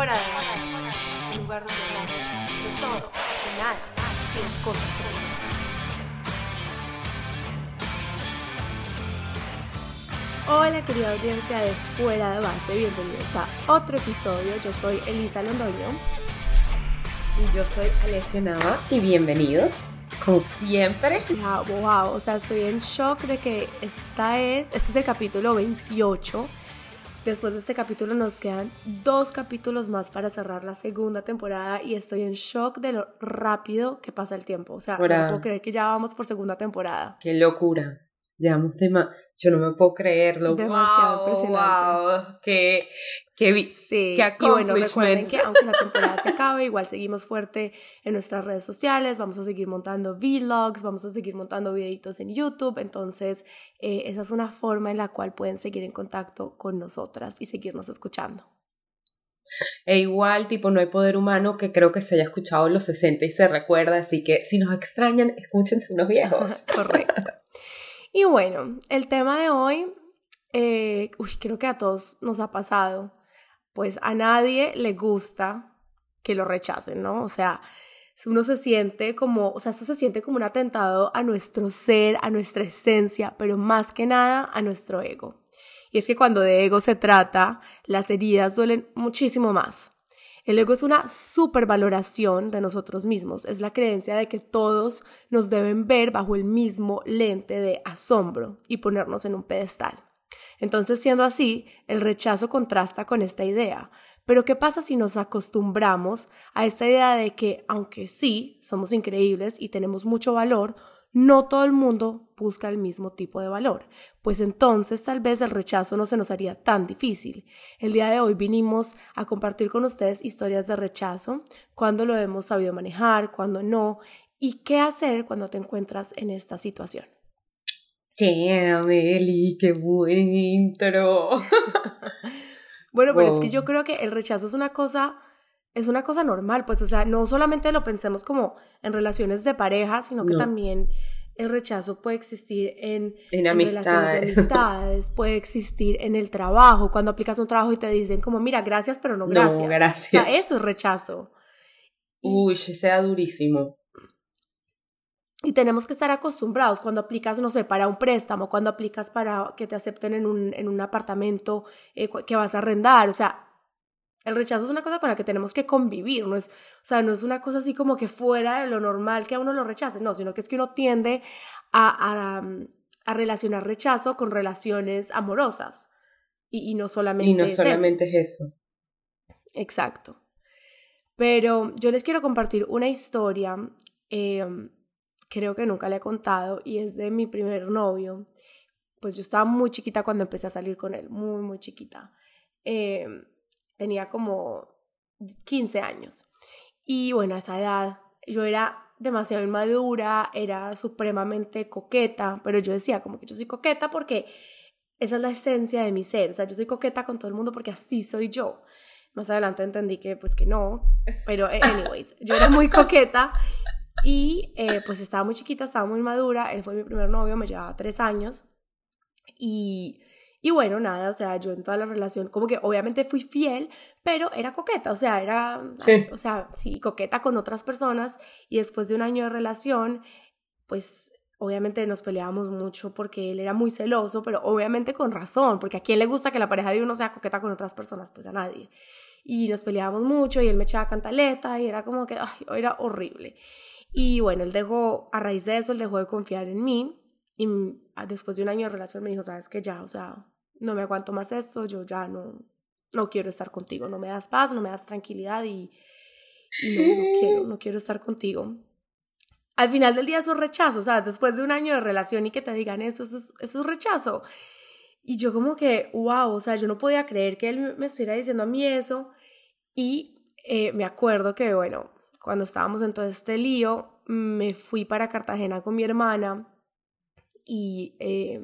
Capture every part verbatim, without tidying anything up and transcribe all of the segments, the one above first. Fuera de Base, un lugar donde hablamos de todo, de nada, de cosas profundas. Hola querida audiencia de Fuera de Base, bienvenidos a otro episodio. Yo soy Elisa Londoño. Y yo soy Alessio Nava, y bienvenidos, como siempre. Ya, wow, o sea, estoy en shock de que esta es, este es el capítulo veintiocho. Después de este capítulo nos quedan dos capítulos más para cerrar la segunda temporada y estoy en shock de lo rápido que pasa el tiempo. O sea, Hola. No puedo creer que ya vamos por segunda temporada. ¡Qué locura! Llevamos tema... Yo no me puedo creerlo. Demasiado wow, impresionante. Wow. ¡Qué, qué, sí. qué accomplishment! Y bueno, recuerden que aunque la temporada se acabe, igual seguimos fuerte en nuestras redes sociales. Vamos a seguir montando vlogs, vamos a seguir montando videitos en YouTube. Entonces, eh, esa es una forma en la cual pueden seguir en contacto con nosotras y seguirnos escuchando. E igual, tipo, no hay poder humano que creo que se haya escuchado en los sesenta y se recuerda. Así que, si nos extrañan, escúchense unos viejos. Correcto. Y bueno, el tema de hoy, eh, uy, creo que a todos nos ha pasado, pues a nadie le gusta que lo rechacen, ¿no? O sea, uno se siente como, o sea, eso se siente como un atentado a nuestro ser, a nuestra esencia, pero más que nada a nuestro ego. Y es que cuando de ego se trata, las heridas duelen muchísimo más. El ego es una supervaloración de nosotros mismos, es la creencia de que todos nos deben ver bajo el mismo lente de asombro y ponernos en un pedestal. Entonces, siendo así, el rechazo contrasta con esta idea. Pero ¿qué pasa si nos acostumbramos a esta idea de que, aunque sí somos increíbles y tenemos mucho valor, no todo el mundo busca el mismo tipo de valor? Pues entonces tal vez el rechazo no se nos haría tan difícil. El día de hoy vinimos a compartir con ustedes historias de rechazo, cuándo lo hemos sabido manejar, cuándo no, y qué hacer cuando te encuentras en esta situación. Damn, Eli, qué buen intro. Bueno, wow. Pero es que yo creo que el rechazo es una cosa... Es una cosa normal, pues, o sea, no solamente lo pensemos como en relaciones de pareja, sino que no. También el rechazo puede existir en, en, en relaciones de amistades, puede existir en el trabajo, cuando aplicas un trabajo y te dicen como, mira, gracias, pero no gracias. No, gracias. O sea, eso es rechazo. Uy, sea durísimo. Y tenemos que estar acostumbrados cuando aplicas, no sé, para un préstamo, cuando aplicas para que te acepten en un, en un apartamento eh, que vas a arrendar, o sea, el rechazo es una cosa con la que tenemos que convivir, no es, o sea, no es una cosa así como que fuera de lo normal que a uno lo rechace, no, sino que es que uno tiende a, a, a relacionar rechazo con relaciones amorosas y, y no solamente, y no es, solamente eso. es eso. Exacto. Pero yo les quiero compartir una historia, eh, creo que nunca la he contado, y es de mi primer novio. Pues yo estaba muy chiquita cuando empecé a salir con él, muy, muy chiquita. Eh... Tenía como quince años. Y bueno, a esa edad yo era demasiado inmadura, era supremamente coqueta, pero yo decía como que yo soy coqueta porque esa es la esencia de mi ser. O sea, yo soy coqueta con todo el mundo porque así soy yo. Más adelante entendí que pues que no, pero anyways, yo era muy coqueta y eh, pues estaba muy chiquita, estaba muy madura. Él fue mi primer novio, me llevaba tres años y... Y bueno, nada, o sea, yo en toda la relación, como que obviamente fui fiel, pero era coqueta, o sea, era, sí. o sea, sí, coqueta con otras personas. Y después de un año de relación, pues, obviamente nos peleábamos mucho porque él era muy celoso, pero obviamente con razón, porque ¿a quién le gusta que la pareja de uno sea coqueta con otras personas? Pues a nadie. Y nos peleábamos mucho y él me echaba cantaleta y era como que, ay, era horrible. Y bueno, él dejó, a raíz de eso, él dejó de confiar en mí. Y después de un año de relación me dijo, sabes que ya, o sea, no me aguanto más esto, yo ya no, no quiero estar contigo, no me das paz, no me das tranquilidad y, y no, no quiero, no quiero estar contigo. Al final del día eso es rechazo, o sea, después de un año de relación y que te digan eso, eso es, eso es rechazo. Y yo como que, wow, o sea, yo no podía creer que él me estuviera diciendo a mí eso. Y eh, me acuerdo que, bueno, cuando estábamos en todo este lío, me fui para Cartagena con mi hermana. Y eh,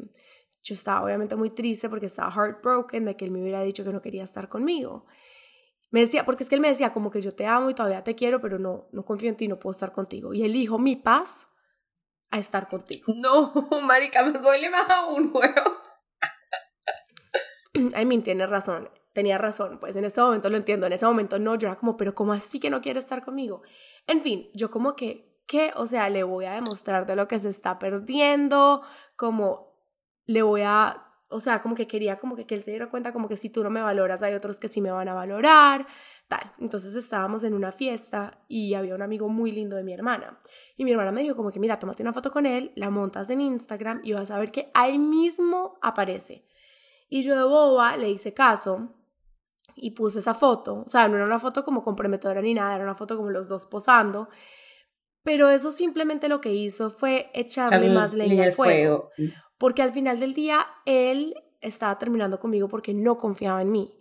yo estaba obviamente muy triste porque estaba heartbroken de que él me hubiera dicho que no quería estar conmigo. Me decía, porque es que él me decía como que yo te amo y todavía te quiero, pero no, no confío en ti, no puedo estar contigo. Y él dijo mi paz a estar contigo. No, marica, me duele más aún, huevo. I mean, tienes razón. tenía razón, pues en ese momento lo entiendo, en ese momento no, yo era como, pero ¿cómo así que no quiere estar conmigo? En fin, yo como que, ¿qué? O sea, le voy a demostrar de lo que se está perdiendo, como le voy a, o sea, como que quería como que, que él se diera cuenta como que si tú no me valoras hay otros que sí me van a valorar, tal. Entonces estábamos en una fiesta y había un amigo muy lindo de mi hermana y mi hermana me dijo como que mira, tómate una foto con él, la montas en Instagram y vas a ver que ahí mismo aparece. Y yo de boba le hice caso y puse esa foto, o sea, no era una foto como comprometedora ni nada, era una foto como los dos posando, pero eso simplemente lo que hizo fue echarle más leña al fuego, fuego, porque al final del día él estaba terminando conmigo porque no confiaba en mí,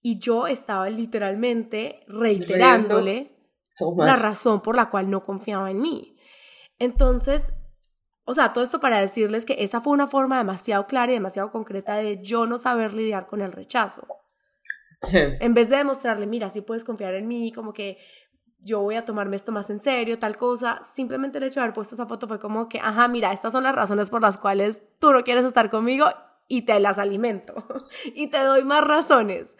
y yo estaba literalmente reiterándole la razón por la cual no confiaba en mí. Entonces, o sea, todo esto para decirles que esa fue una forma demasiado clara y demasiado concreta de yo no saber lidiar con el rechazo. En vez de demostrarle, mira, sí puedes confiar en mí, como que yo voy a tomarme esto más en serio, tal cosa, simplemente el hecho de haber puesto esa foto fue como que, ajá, mira, estas son las razones por las cuales tú no quieres estar conmigo y te las alimento y te doy más razones.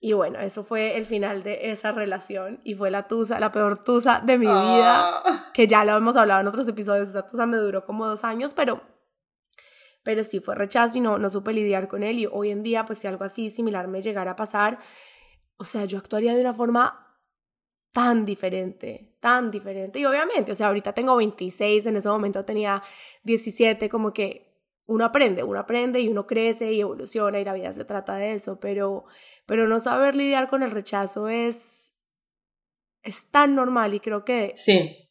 Y bueno, eso fue el final de esa relación y fue la tusa, la peor tusa de mi ah. vida, que ya lo hemos hablado en otros episodios, esa tusa me duró como dos años, pero... pero sí fue rechazo y no, no supe lidiar con él, y hoy en día, pues si algo así similar me llegara a pasar, o sea, yo actuaría de una forma tan diferente, tan diferente, y obviamente, o sea, ahorita tengo veintiséis, en ese momento tenía diecisiete, como que uno aprende, uno aprende y uno crece y evoluciona, y la vida se trata de eso, pero, pero no saber lidiar con el rechazo es, es tan normal, y creo que, sí.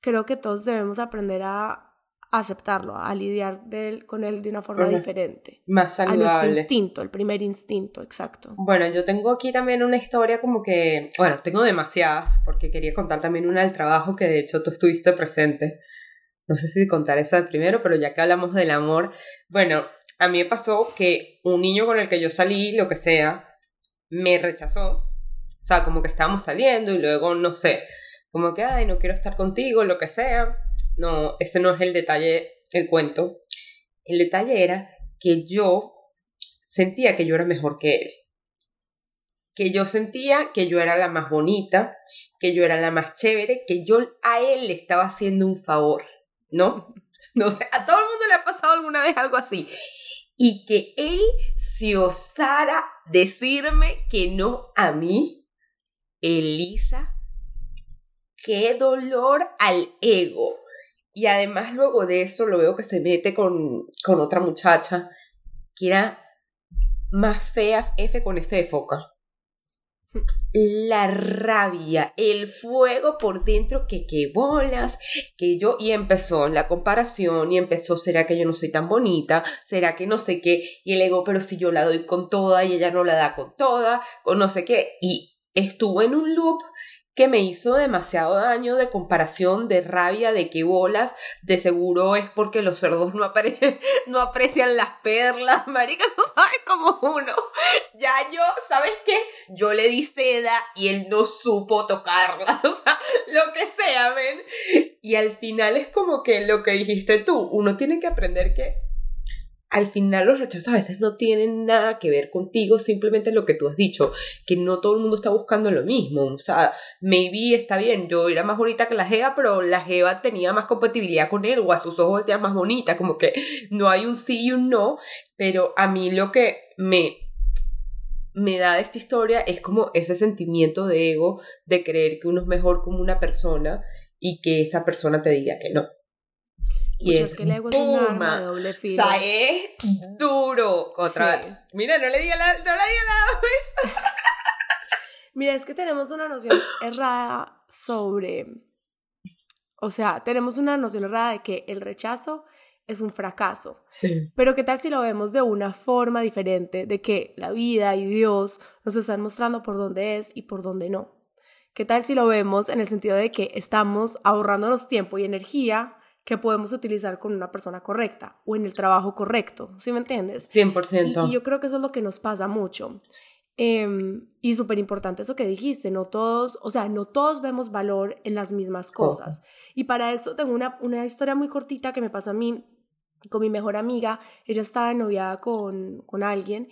creo que todos debemos aprender a aceptarlo, a lidiar de él, con él de una forma bueno, diferente, más saludable, a nuestro instinto, el primer instinto, exacto. Bueno, yo tengo aquí también una historia como que, bueno, tengo demasiadas porque quería contar también una del trabajo que de hecho tú estuviste presente, no sé si contar esa primero, pero ya que hablamos del amor, bueno, a mí me pasó que un niño con el que yo salí, lo que sea, me rechazó, o sea, como que estábamos saliendo y luego, no sé, como que, ay, no quiero estar contigo, lo que sea. No, ese no es el detalle, el cuento. El detalle era que yo sentía que yo era mejor que él. Que yo sentía que yo era la más bonita, que yo era la más chévere, que yo a él le estaba haciendo un favor, ¿no? No sé, a todo el mundo le ha pasado alguna vez algo así. Y que él se osara decirme que no a mí, Elisa, qué dolor al ego. Y además luego de eso lo veo que se mete con, con otra muchacha que era más fea, F con F de foca. La rabia, el fuego por dentro, que qué bolas, que yo... Y empezó la comparación y empezó, ¿será que yo no soy tan bonita? ¿Será que no sé qué? Y el ego, pero si yo la doy con toda y ella no la da con toda, o no sé qué. Y estuvo en un loop que me hizo demasiado daño, de comparación, de rabia, de qué bolas, de seguro es porque los cerdos no, apre- no aprecian las perlas, marica, no sabes cómo uno, ya yo, ¿sabes qué? Yo le di seda y él no supo tocarla, o sea, lo que sea, ¿ven? Y al final es como que lo que dijiste tú, uno tiene que aprender que al final los rechazos a veces no tienen nada que ver contigo, simplemente lo que tú has dicho, que no todo el mundo está buscando lo mismo, o sea, maybe está bien, yo era más bonita que la jeva, pero la jeva tenía más compatibilidad con él, o a sus ojos era más bonita, como que no hay un sí y un no, pero a mí lo que me, me da de esta historia es como ese sentimiento de ego, de creer que uno es mejor como una persona, y que esa persona te diga que no. Y es, es que el ego es un arma de doble filo. O sea, es duro. Otra sí. Mira, no le di a la, no le di a la vez. Mira, es que tenemos una noción errada sobre... O sea, tenemos una noción errada de que el rechazo es un fracaso. Sí. Pero ¿qué tal si lo vemos de una forma diferente? De que la vida y Dios nos están mostrando por dónde es y por dónde no. ¿Qué tal si lo vemos en el sentido de que estamos ahorrándonos tiempo y energía que podemos utilizar con una persona correcta o en el trabajo correcto? ¿Sí me entiendes? cien por ciento. Y, y yo creo que eso es lo que nos pasa mucho. Eh, y súper importante eso que dijiste, no todos, o sea, no todos vemos valor en las mismas cosas. cosas. Y para eso tengo una, una historia muy cortita que me pasó a mí con mi mejor amiga. Ella estaba noviada con, con alguien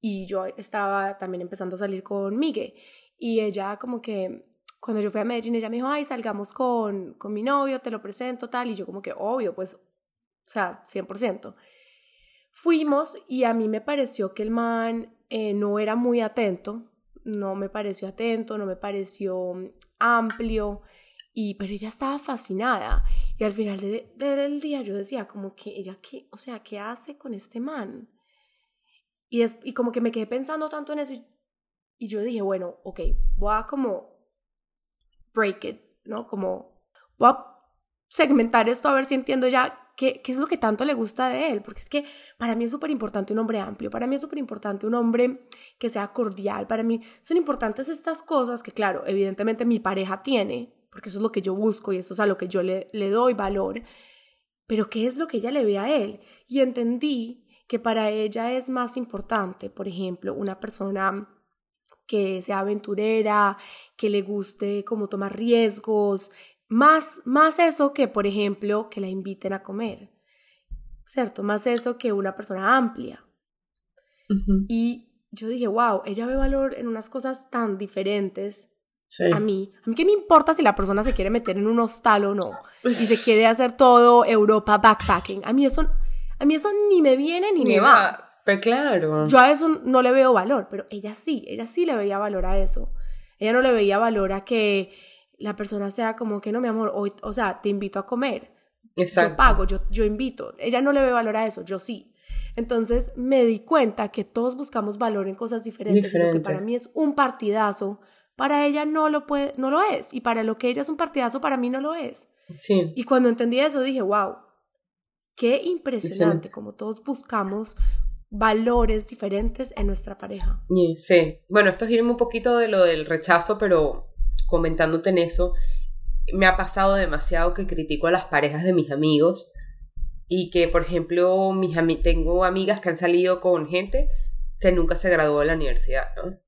y yo estaba también empezando a salir con Migue, y ella como que, cuando yo fui a Medellín, ella me dijo, ay, salgamos con, con mi novio, te lo presento, tal, y yo como que, obvio, pues, o sea, cien por ciento. Fuimos y a mí me pareció que el man eh, no era muy atento, no me pareció atento, no me pareció amplio, y, pero ella estaba fascinada, y al final de, de, del día yo decía como que, ella qué, o sea, ¿qué hace con este man? Y, es, y como que me quedé pensando tanto en eso, y, y yo dije, bueno, ok, voy a como break it, ¿no? Como voy a segmentar esto a ver si entiendo ya qué, qué es lo que tanto le gusta de él, porque es que para mí es súper importante un hombre amplio, para mí es súper importante un hombre que sea cordial, para mí son importantes estas cosas que, claro, evidentemente mi pareja tiene, porque eso es lo que yo busco y eso es a lo que yo le, le doy valor, pero ¿qué es lo que ella le ve a él? Y entendí que para ella es más importante, por ejemplo, una persona que sea aventurera, que le guste como tomar riesgos, más, más eso que, por ejemplo, que la inviten a comer, ¿cierto? Más eso que una persona amplia. Uh-huh. Y yo dije, wow, ella ve valor en unas cosas tan diferentes. Sí. A mí, a mí qué me importa si la persona se quiere meter en un hostal o no, y se quiere hacer todo Europa backpacking, a mí eso, a mí eso ni me viene ni, ni me va. va, pero claro, yo a eso no le veo valor, pero ella sí, ella sí le veía valor a eso, ella no le veía valor a que la persona sea como que no, mi amor, hoy, o sea, te invito a comer. Exacto. Yo pago, yo, yo invito, ella no le ve valor a eso, yo sí. Entonces me di cuenta que todos buscamos valor en cosas diferentes, diferentes. Lo que para mí es un partidazo, para ella no lo, puede, no lo es, y para lo que ella es un partidazo, para mí no lo es. Sí. Y cuando entendí eso dije, wow, qué impresionante, sí, como todos buscamos valores diferentes en nuestra pareja. Sí, sí. Bueno, esto es irme un poquito de lo del rechazo, pero comentándote en eso, me ha pasado demasiado que critico a las parejas de mis amigos, y que, por ejemplo, mis am- tengo amigas que han salido con gente que nunca se graduó de la universidad, ¿no?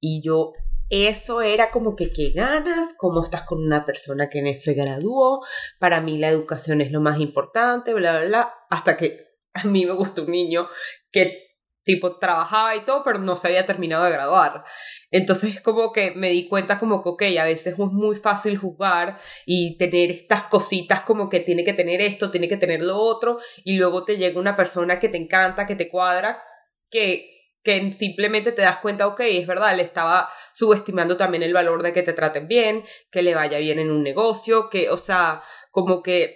Y yo... Eso era como que, ¿qué ganas? ¿Cómo estás con una persona que no se graduó? Para mí la educación es lo más importante, bla, bla, bla. Hasta que a mí me gustó un niño que, tipo, trabajaba y todo, pero no se había terminado de graduar. Entonces, como que me di cuenta como que, ok, a veces es muy fácil juzgar y tener estas cositas como que tiene que tener esto, tiene que tener lo otro, y luego te llega una persona que te encanta, que te cuadra, que... que simplemente te das cuenta, ok, es verdad, le estaba subestimando también el valor de que te traten bien, que le vaya bien en un negocio, que, o sea, como que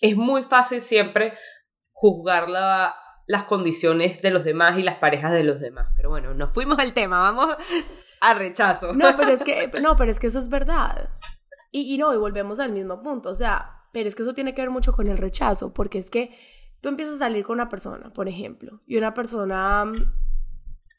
es muy fácil siempre juzgar la, las condiciones de los demás y las parejas de los demás. Pero bueno, nos fuimos del tema, vamos a rechazo. No, pero es que, no, pero es que eso es verdad. Y, y no, y volvemos al mismo punto, o sea, pero es que eso tiene que ver mucho con el rechazo, porque es que tú empiezas a salir con una persona, por ejemplo, y una persona...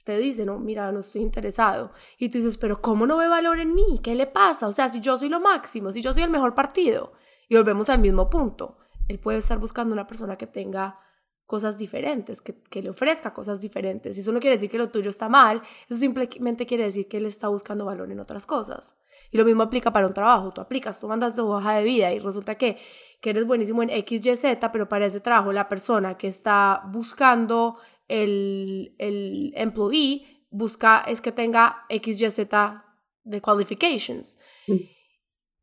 te dice, no, mira, no estoy interesado, y tú dices, pero ¿cómo no ve valor en mí? ¿Qué le pasa? O sea, si yo soy lo máximo, si yo soy el mejor partido, y volvemos al mismo punto, él puede estar buscando una persona que tenga cosas diferentes, que, que le ofrezca cosas diferentes, y eso no quiere decir que lo tuyo está mal, eso simplemente quiere decir que él está buscando valor en otras cosas, y lo mismo aplica para un trabajo, tú aplicas, tú mandas tu hoja de vida, y resulta que, que eres buenísimo en X, Y, Z, pero para ese trabajo la persona que está buscando el, el employee busca es que tenga X, Y, Z de qualifications.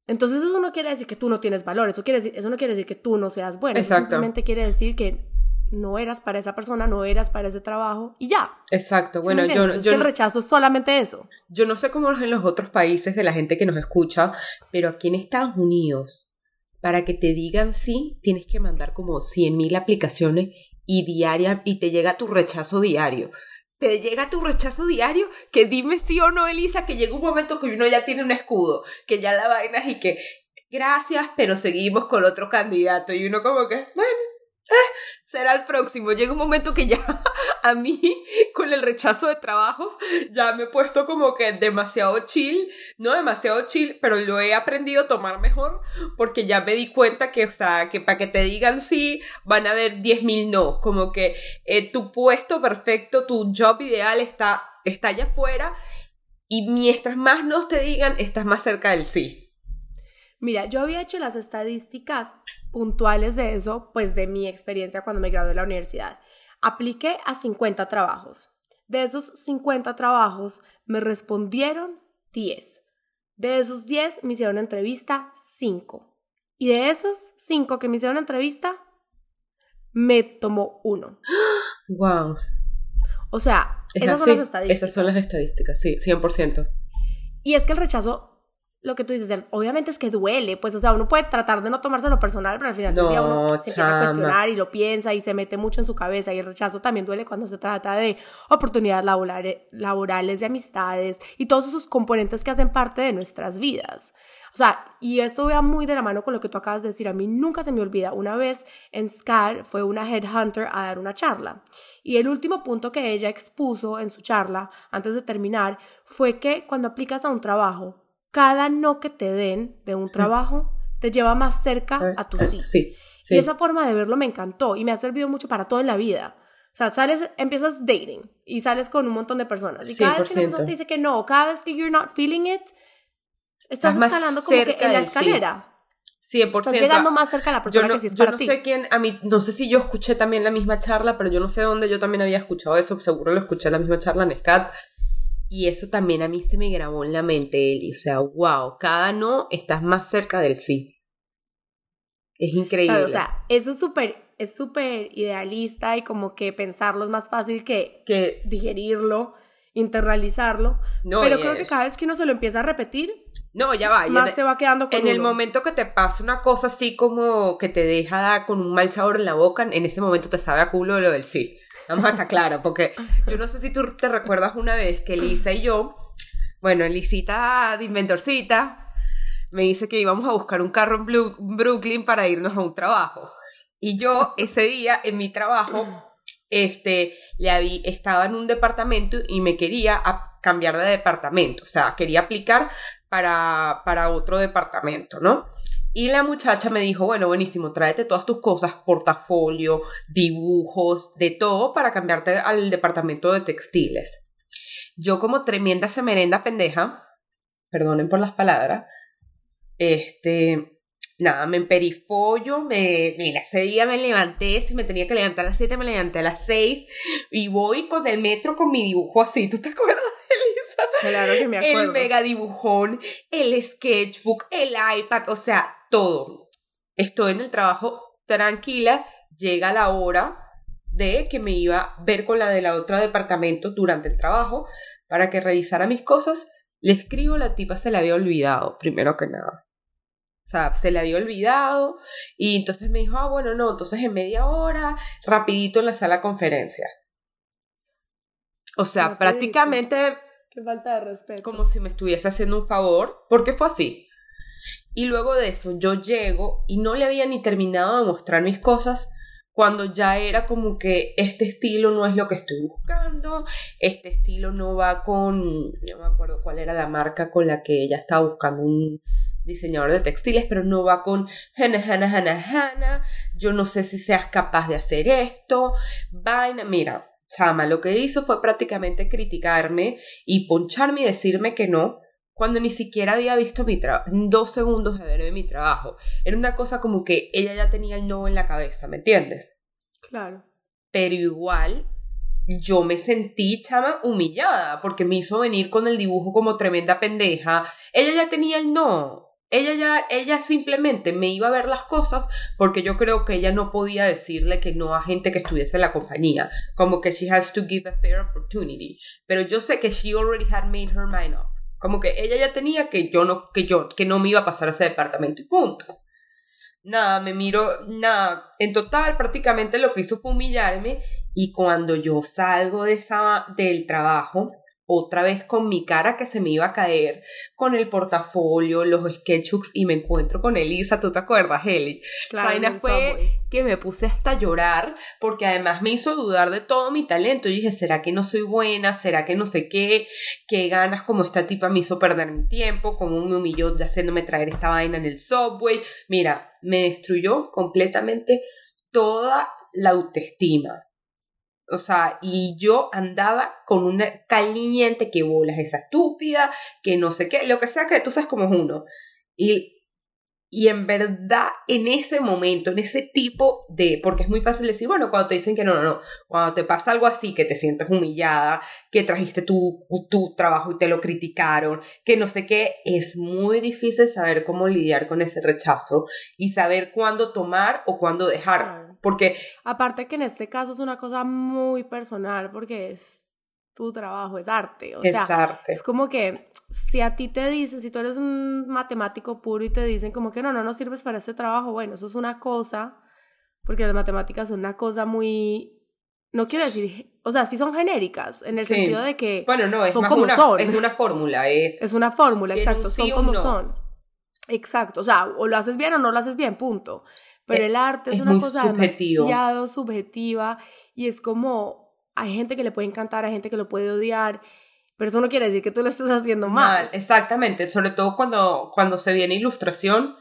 Entonces eso no quiere decir que tú no tienes valor, eso, quiere decir, eso no quiere decir que tú no seas bueno. Exacto. Eso simplemente quiere decir que no eras para esa persona, no eras para ese trabajo y ya. Exacto. ¿Sí bueno, me entiendes? Yo, es yo, que el rechazo es solamente eso. Yo no sé cómo es en los otros países de la gente que nos escucha, pero aquí en Estados Unidos, para que te digan sí, tienes que mandar como cien mil aplicaciones y diaria, y te llega tu rechazo diario. Te llega tu rechazo diario, que dime sí o no, Elisa, que llega un momento que uno ya tiene un escudo, que ya la vaina y que gracias, pero seguimos con otro candidato, y uno como que, bueno, eh, será el próximo. Llega un momento que ya a mí, con el rechazo de trabajos, ya me he puesto como que demasiado chill, no demasiado chill, pero lo he aprendido a tomar mejor, porque ya me di cuenta que, o sea, que para que te digan sí, van a haber diez mil no, como que eh, tu puesto perfecto, tu job ideal está, está allá afuera, y mientras más no te digan, estás más cerca del sí. Mira, yo había hecho las estadísticas puntuales de eso, pues de mi experiencia cuando me gradué de la universidad. Apliqué a cincuenta trabajos. De esos cincuenta trabajos, me respondieron diez. De esos diez, me hicieron entrevista cinco. Y de esos cinco que me hicieron entrevista, me tomó uno. ¡Wow! O sea, es esas así, son las estadísticas. Esas son las estadísticas, sí, cien por ciento. Y es que el rechazo, lo que tú dices, obviamente es que duele, pues, o sea, uno puede tratar de no tomárselo personal, pero al final del no, día uno se empieza chama. a cuestionar y lo piensa y se mete mucho en su cabeza, y el rechazo también duele cuando se trata de oportunidades laborales, de amistades y todos esos componentes que hacen parte de nuestras vidas. O sea, y esto va muy de la mano con lo que tú acabas de decir. A mí nunca se me olvida. Una vez en Scar fue una headhunter a dar una charla. Y el último punto que ella expuso en su charla, antes de terminar, fue que cuando aplicas a un trabajo, cada no que te den de un sí. trabajo te lleva más cerca a tu sí. Sí, sí. Y esa forma de verlo me encantó y me ha servido mucho para todo en la vida. O sea, sales, empiezas dating y sales con un montón de personas. Y cada cien por ciento. Vez que una persona te dice que no, cada vez que you're not feeling it, estás escalando como que en la escalera. Sí. cien por ciento. Estás llegando más cerca a la persona no, que sí es para no ti. Yo no sé quién, a mí, no sé si yo escuché también la misma charla, pero yo no sé dónde yo también había escuchado eso, seguro lo escuché en la misma charla en Nescat. Y eso también a mí se me grabó en la mente, Eli. O sea, wow, cada no estás más cerca del sí. Es increíble. Claro, o sea, eso es súper es súper idealista y como que pensarlo es más fácil que, que digerirlo, internalizarlo. No, pero creo el... que cada vez que uno se lo empieza a repetir, No, ya va. Más ya, se va quedando con En uno. El momento que te pasa una cosa así como que te deja con un mal sabor en la boca, en ese momento te sabe a culo lo del sí. Vamos a estar claro, porque yo no sé si tú te recuerdas una vez que Elisa y yo, bueno, Elisita de Inventorcita, me dice que íbamos a buscar un carro en Blue, Brooklyn para irnos a un trabajo. Y yo ese día en mi trabajo este, le habí, estaba en un departamento y me quería a cambiar de departamento, o sea, quería aplicar para, para otro departamento, ¿no? Y la muchacha me dijo, bueno, buenísimo, tráete todas tus cosas, portafolio, dibujos, de todo para cambiarte al departamento de textiles. Yo como tremenda semerenda pendeja, perdonen por las palabras, este, nada, me emperifollo, me, mira, ese día me levanté, si me tenía que levantar a las siete, me levanté a las seis y voy con el metro con mi dibujo así, ¿tú te acuerdas? Claro que me acuerdo. El mega dibujón, el sketchbook, el iPad, o sea, todo. Estoy en el trabajo tranquila, llega la hora de que me iba a ver con la de la otra departamento durante el trabajo para que revisara mis cosas. Le escribo, la tipa se la había olvidado, primero que nada. O sea, se la había olvidado y entonces me dijo, ah, bueno, no, entonces en media hora, rapidito en la sala de conferencia. O sea, rapidito. Prácticamente... Qué falta de respeto. Como si me estuviese haciendo un favor, porque fue así. Y luego de eso, yo llego y no le había ni terminado de mostrar mis cosas cuando ya era como que este estilo no es lo que estoy buscando, este estilo no va con... No me acuerdo cuál era la marca con la que ella estaba buscando un diseñador de textiles, pero no va con Hana, Hana, Hana, Hana, yo no sé si seas capaz de hacer esto, vaina, mira... Chama, lo que hizo fue prácticamente criticarme y poncharme y decirme que no, cuando ni siquiera había visto mi trabajo, dos segundos de verme mi trabajo. Era una cosa como que ella ya tenía el no en la cabeza, ¿me entiendes? Claro. Pero igual yo me sentí, chama, humillada, porque me hizo venir con el dibujo como tremenda pendeja. Ella ya tenía el no. Ella ya, ella simplemente me iba a ver las cosas porque yo creo que ella no podía decirle que no a gente que estuviese en la compañía. Como que she has to give a fair opportunity. Pero yo sé que she already had made her mind up. Como que ella ya tenía que yo no, que yo, que no me iba a pasar a ese departamento y punto. Nada, me miro, nada. En total, prácticamente lo que hizo fue humillarme y cuando yo salgo de esa, del trabajo... Otra vez con mi cara que se me iba a caer, con el portafolio, los sketchbooks, y me encuentro con Elisa, ¿tú te acuerdas, Eli? Claro, Zaina fue que me puse hasta llorar, porque además me hizo dudar de todo mi talento. Yo dije, ¿será que no soy buena? ¿Será que no sé qué? ¿Qué ganas como esta tipa me hizo perder mi tiempo? ¿Cómo me humilló haciéndome traer esta vaina en el subway? Mira, me destruyó completamente toda la autoestima. O sea, y yo andaba con una caliente que bolas, esa estúpida, que no sé qué, lo que sea que tú seas como es uno. Y Y en verdad, en ese momento, en ese tipo de... Porque es muy fácil decir, bueno, cuando te dicen que no, no, no. Cuando te pasa algo así, que te sientes humillada, que trajiste tu, tu trabajo y te lo criticaron, que no sé qué, es muy difícil saber cómo lidiar con ese rechazo y saber cuándo tomar o cuándo dejar. Porque... Aparte que en este caso es una cosa muy personal, porque es tu trabajo, es arte. O sea, es arte. Es como que... Si a ti te dicen, si tú eres un matemático puro y te dicen como que no, no, no sirves para este trabajo, bueno, eso es una cosa, porque las matemáticas son una cosa muy, no quiero decir, o sea, sí son genéricas, en el sí. sentido de que bueno, no, es son como una, son. Es una fórmula. Es, es una fórmula, exacto, sí son como no. son. Exacto, o sea, o lo haces bien o no lo haces bien, punto. Pero es, el arte es, es una cosa subjetivo. demasiado subjetiva y es como, hay gente que le puede encantar, hay gente que lo puede odiar. Pero eso no quiere decir que tú lo estés haciendo mal. Mal, exactamente. Sobre todo cuando, cuando se viene ilustración,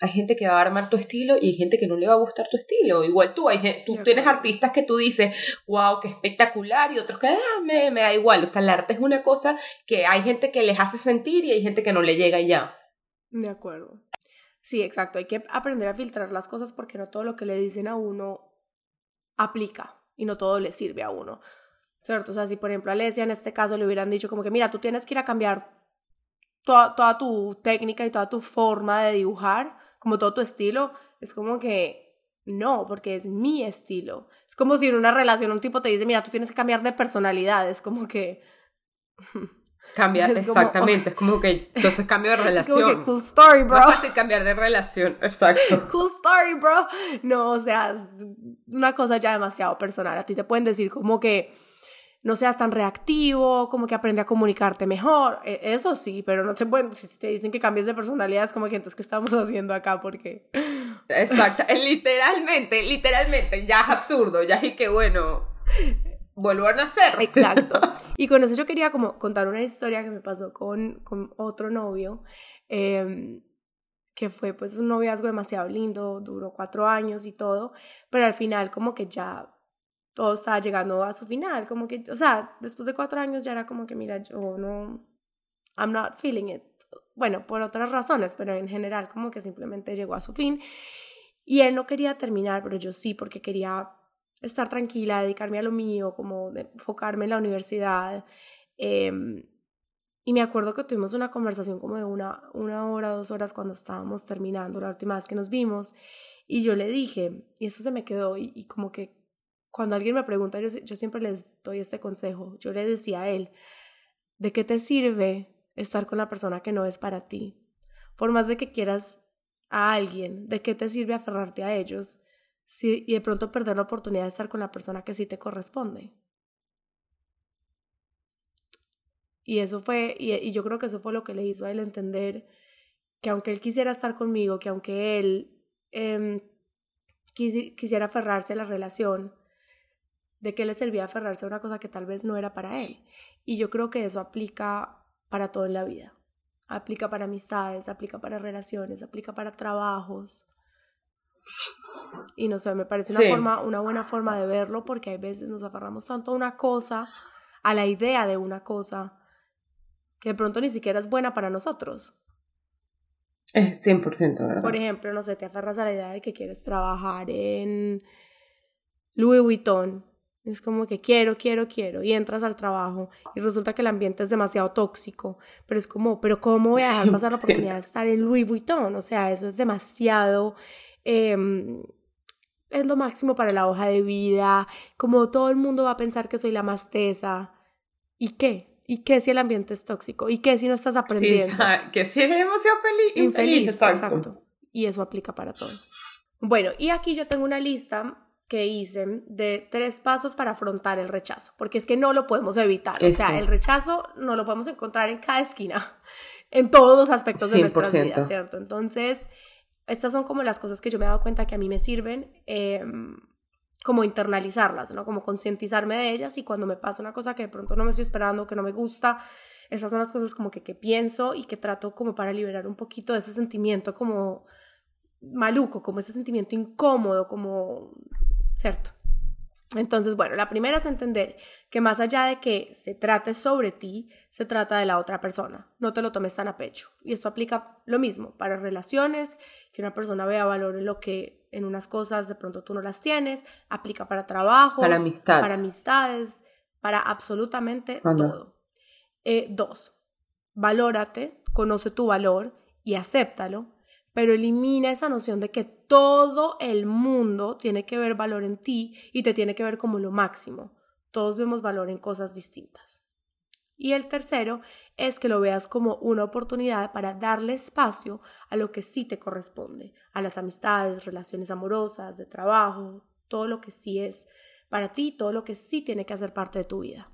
hay gente que va a armar tu estilo y hay gente que no le va a gustar tu estilo. Igual tú, hay, tú tienes artistas que tú dices, wow, qué espectacular, y otros que ah, me, me da igual. O sea, el arte es una cosa que hay gente que les hace sentir y hay gente que no le llega y ya. De acuerdo. Sí, exacto. Hay que aprender a filtrar las cosas porque no todo lo que le dicen a uno aplica y no todo le sirve a uno. ¿Cierto? O sea, si por ejemplo a Alessia en este caso le hubieran dicho como que mira, tú tienes que ir a cambiar toda, toda tu técnica y toda tu forma de dibujar, como todo tu estilo, es como que no, porque es mi estilo. Es como si en una relación un tipo te dice mira, tú tienes que cambiar de personalidad, es como que... Cambiar, es exactamente, como, okay. es como que entonces cambio de relación. Es como que cool story, bro. Más fácil cambiar de relación, exacto. Cool story, bro. No, o sea, es una cosa ya demasiado personal. A ti te pueden decir como que no seas tan reactivo, como que aprende a comunicarte mejor, eso sí, pero no te pueden, si te dicen que cambies de personalidad, es como que entonces, ¿qué estamos haciendo acá? Porque... Exacto, literalmente, literalmente, ya es absurdo, ya es que bueno, vuelvo a nacer. Exacto, y con eso yo quería como contar una historia que me pasó con, con otro novio, eh, que fue pues un noviazgo demasiado lindo, duró cuatro años y todo, pero al final como que ya... todo estaba llegando a su final, como que, o sea, después de cuatro años ya era como que, mira, yo no, I'm not feeling it, bueno, por otras razones, pero en general como que simplemente llegó a su fin, y él no quería terminar, pero yo sí, porque quería estar tranquila, dedicarme a lo mío, como de enfocarme en la universidad, eh, y me acuerdo que tuvimos una conversación como de una, una hora, dos horas cuando estábamos terminando, la última vez que nos vimos, y yo le dije, y eso se me quedó, y, y como que, cuando alguien me pregunta, yo, yo siempre les doy este consejo. Yo le decía a él, ¿de qué te sirve estar con la persona que no es para ti? Por más de que quieras a alguien, ¿de qué te sirve aferrarte a ellos si, y de pronto perder la oportunidad de estar con la persona que sí te corresponde? Y eso fue, y, y yo creo que eso fue lo que le hizo a él entender que aunque él quisiera estar conmigo, que aunque él eh, quisi, quisiera aferrarse a la relación, ¿de qué le servía aferrarse a una cosa que tal vez no era para él? Y yo creo que eso aplica para todo en la vida. Aplica para amistades, aplica para relaciones, aplica para trabajos. Y no sé, me parece una, sí. forma, una buena forma de verlo porque hay veces nos aferramos tanto a una cosa, a la idea de una cosa, que de pronto ni siquiera es buena para nosotros. Es cien por ciento, ¿verdad? Por ejemplo, no sé, te aferras a la idea de que quieres trabajar en Louis Vuitton. Es como que quiero, quiero, quiero, y entras al trabajo y resulta que el ambiente es demasiado tóxico, pero es como, pero ¿cómo voy a dejar pasar la oportunidad de estar en Louis Vuitton? O sea, eso es demasiado, eh, es lo máximo para la hoja de vida, como todo el mundo va a pensar que soy la más tesa, ¿y qué? ¿Y qué si el ambiente es tóxico? ¿Y qué si no estás aprendiendo? Sí, que si eres demasiado feliz, infeliz, infeliz exacto. exacto, y eso aplica para todo. Bueno, y aquí yo tengo una lista que hice de tres pasos para afrontar el rechazo, porque es que no lo podemos evitar, eso. O sea, el rechazo no lo podemos encontrar en cada esquina, en todos los aspectos de cien por ciento. Nuestras vidas, ¿cierto? Entonces, estas son como las cosas que yo me he dado cuenta que a mí me sirven, eh, como internalizarlas, ¿no? Como concientizarme de ellas, y cuando me pasa una cosa que de pronto no me estoy esperando, que no me gusta, esas son las cosas como que, que pienso y que trato como para liberar un poquito de ese sentimiento como maluco, como ese sentimiento incómodo, como... ¿Cierto? Entonces, bueno, la primera es entender que más allá de que se trate sobre ti, se trata de la otra persona. No te lo tomes tan a pecho. Y esto aplica lo mismo para relaciones, que una persona vea valor en lo que en unas cosas de pronto tú no las tienes, aplica para trabajos, para, amistad. para amistades, para absolutamente Anda. todo. Eh, dos, valórate, conoce tu valor y acéptalo, pero elimina esa noción de que todo el mundo tiene que ver valor en ti y te tiene que ver como lo máximo. Todos vemos valor en cosas distintas. Y el tercero es que lo veas como una oportunidad para darle espacio a lo que sí te corresponde, a las amistades, relaciones amorosas, de trabajo, todo lo que sí es para ti, todo lo que sí tiene que hacer parte de tu vida.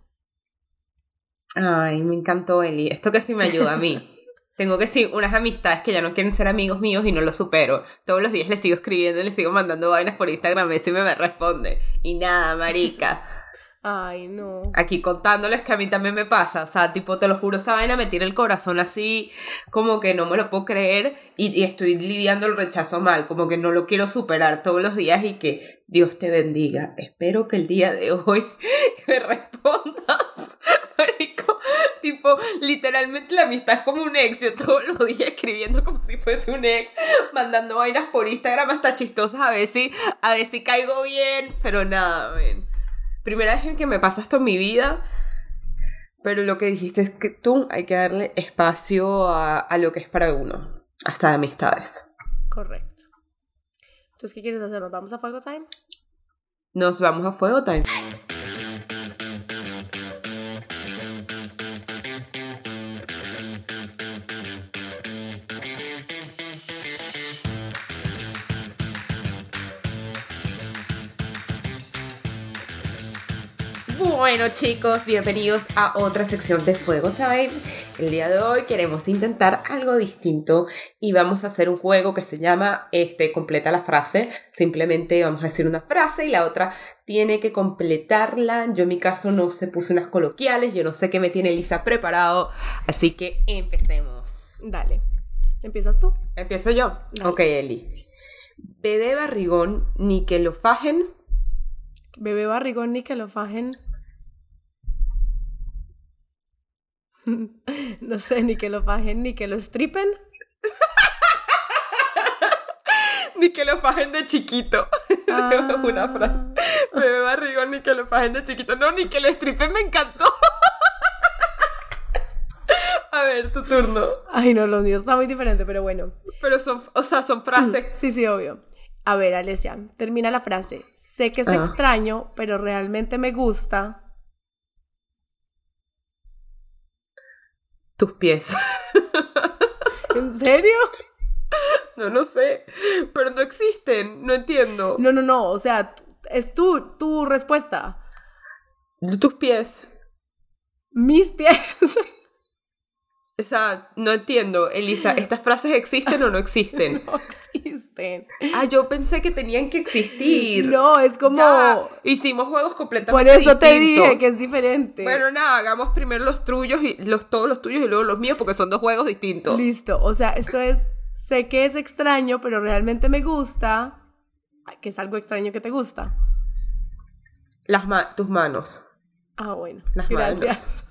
Ay, me encantó, Eli. Esto casi me ayuda a mí. Tengo que sí, unas amistades que ya no quieren ser amigos míos y no lo supero. Todos los días les sigo escribiendo, les sigo mandando vainas por Instagram, ese me responde. Y nada, marica. Ay, no. Aquí contándoles que a mí también me pasa. O sea, tipo, te lo juro, esa vaina me tira el corazón así, como que no me lo puedo creer. Y, y estoy lidiando el rechazo mal, como que no lo quiero superar todos los días y que Dios te bendiga. Espero que el día de hoy me respondas. Marico, tipo, literalmente la amistad es como un ex. Yo todos los días escribiendo como si fuese un ex, mandando vainas por Instagram hasta chistosas, a ver si, a ver si caigo bien, pero nada, ven. Primera vez en que me pasa esto en mi vida, pero lo que dijiste es que tú hay que darle espacio a, a lo que es para uno, hasta de amistades. Correcto. Entonces, ¿qué quieres hacer? ¿Nos vamos a Fuego Time? Nos vamos a Fuego Time. Bueno, chicos, bienvenidos a otra sección de Fuego Time. El día de hoy queremos intentar algo distinto y vamos a hacer un juego que se llama este, completa la frase. Simplemente vamos a decir una frase y la otra tiene que completarla. Yo en mi caso no se puse unas coloquiales, yo no sé qué me tiene Elisa preparado, así que empecemos. Dale. ¿Empiezas tú? Empiezo yo. Dale. Ok, Eli. Bebé barrigón, ni que lo fajen. Bebé barrigón, ni que lo fajen. No sé, ni que lo fajen, ni que lo stripen. Ni que lo fajen de chiquito. Ah. Una frase. Bebé barrigón, ni que lo fajen de chiquito. No, ni que lo stripen, me encantó. A ver, tu turno. Ay, no, los míos está muy diferente, pero bueno. Pero son, o sea, son frases. Sí, sí, obvio. A ver, Alessia, termina la frase. Sé que es ah. extraño, pero realmente me gusta... Tus pies. ¿En serio? No lo sé, pero no existen, no entiendo. No, no, no, o sea, es tu, tu respuesta. Tus pies. ¿Mis pies? O sea, no entiendo, Elisa, ¿estas frases existen o no existen? No existen. Ah, yo pensé que tenían que existir. No, es como... Ya, hicimos juegos completamente distintos. Por eso distintos. Te dije que es diferente. Bueno, nada, hagamos primero los tuyos, y los, todos los tuyos y luego los míos, porque son dos juegos distintos. Listo, o sea, esto es... Sé que es extraño, pero realmente me gusta. Ay, que es algo extraño que te gusta. Las ma- tus manos. Ah, bueno, Las gracias. Manos.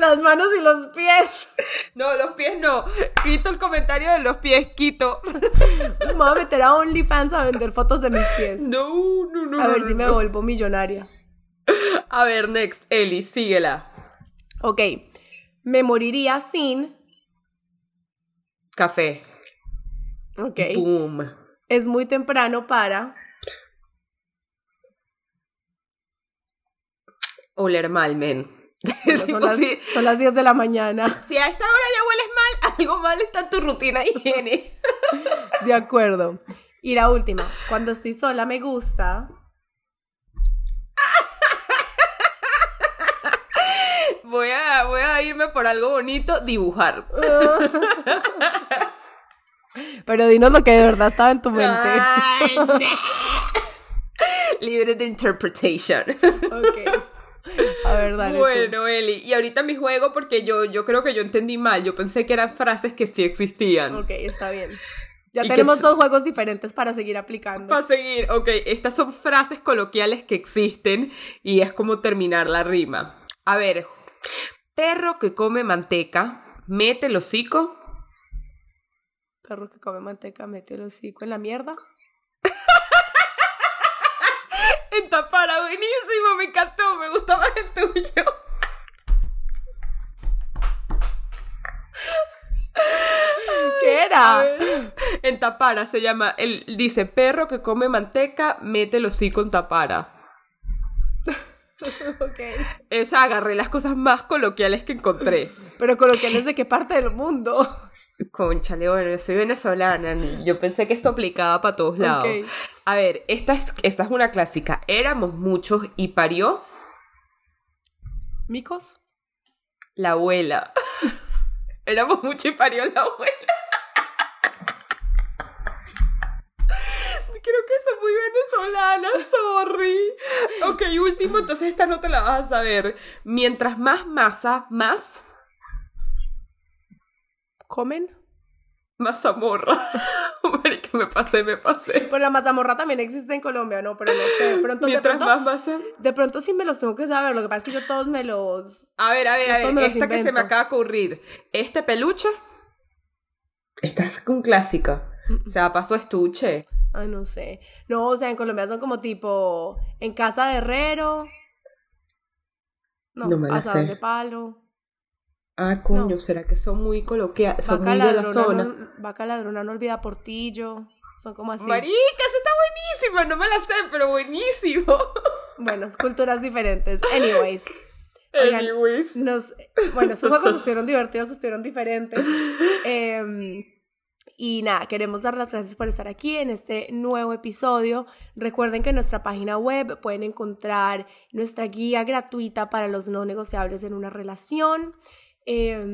Las manos y los pies. No, los pies no. Quito el comentario de los pies, quito. Me voy a meter a OnlyFans a vender fotos de mis pies. No, no, no. A ver no, si no. me vuelvo millonaria. A ver, next, Eli, síguela. Ok. Me moriría sin... Café. Ok. Boom. Es muy temprano para... Oler mal, men. Bueno, son, las, sí. son las diez de la mañana. Si a esta hora ya hueles mal, algo mal está en tu rutina de higiene. De acuerdo. Y la última, cuando estoy sola me gusta. Voy a, voy a irme por algo bonito, dibujar. Pero dinos lo que de verdad estaba en tu mente. Ay, no. Libre de interpretation. Ok. A ver, dale. Bueno, tú. Eli, y ahorita mi juego, porque yo, yo creo que yo entendí mal. Yo pensé que eran frases que sí existían. Ok, está bien. Ya tenemos que... dos juegos diferentes para seguir aplicando. Para seguir, ok. Estas son frases coloquiales que existen y es como terminar la rima. A ver, perro que come manteca, mete el hocico. Perro que come manteca, mete el hocico en la mierda. Está para buenísimo, me encantó, me gustó más el tuyo. ¿Qué era? En Tapara se llama, él dice, perro que come manteca, mete el hocico en Tapara. Okay. Esa, agarré las cosas más coloquiales que encontré. ¿Pero coloquiales de qué parte del mundo? Conchale, bueno, yo soy venezolana, yo pensé que esto aplicaba para todos lados. Okay. A ver, esta es, esta es una clásica. Éramos muchos y parió... ¿Micos? La abuela. Éramos muchos y parió la abuela. Creo que soy muy venezolana, sorry. Ok, último, entonces esta no te la vas a saber. Mientras más masa, más... ¿Comen? Mazamorra. Hombre, que me pasé, me pasé. Pues la mazamorra también existe en Colombia, ¿no? Pero no sé, de pronto... Mientras de pronto, más masa... De pronto sí me los tengo que saber, lo que pasa es que yo todos me los... A ver, a ver, a ver, esta que se me acaba de ocurrir. Este peluche... Esta es un clásico. O sea, pasó estuche. Ay, no sé. No, o sea, en Colombia son como tipo... En casa de herrero... No, no me la sé. De palo... Ah, coño, no. ¿Será que son muy coloquiales? Son muy de la zona. No, vaca ladrona no olvida portillo. Son como así. Marica, eso está buenísimo. No me la sé, pero buenísimo. Bueno, culturas diferentes. Anyways. Oigan, Anyways. Nos, bueno, sus juegos estuvieron divertidos, estuvieron diferentes. Eh, y nada, queremos dar las gracias por estar aquí en este nuevo episodio. Recuerden que en nuestra página web pueden encontrar nuestra guía gratuita para los no negociables en una relación. Eh,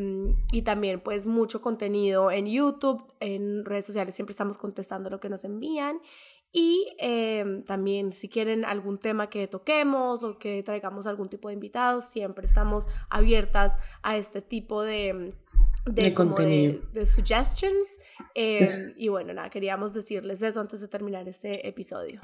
y también pues mucho contenido en YouTube, en redes sociales siempre estamos contestando lo que nos envían y eh, también si quieren algún tema que toquemos o que traigamos algún tipo de invitados, siempre estamos abiertas a este tipo de de, de contenido de, de suggestions eh, yes. Y bueno, nada, queríamos decirles eso antes de terminar este episodio.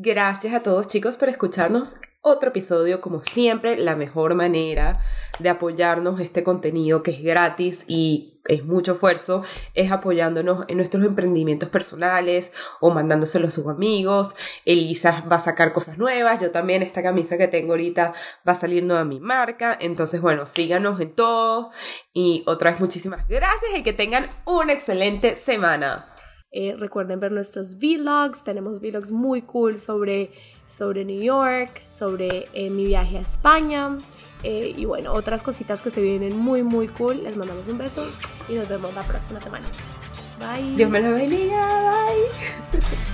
Gracias a todos, chicos, por escucharnos. Otro episodio, como siempre, la mejor manera de apoyarnos este contenido que es gratis y es mucho esfuerzo, es apoyándonos en nuestros emprendimientos personales o mandándoselo a sus amigos. Elisa va a sacar cosas nuevas, yo también, esta camisa que tengo ahorita va a salir nueva mi marca. Entonces, bueno, síganos en todo y otra vez muchísimas gracias y que tengan una excelente semana. Eh, recuerden ver nuestros vlogs, tenemos vlogs muy cool sobre, sobre New York, sobre eh, mi viaje a España eh, y bueno, otras cositas que se vienen muy muy cool. Les mandamos un beso y nos vemos la próxima semana. Bye. Dios me lo bendiga, bye.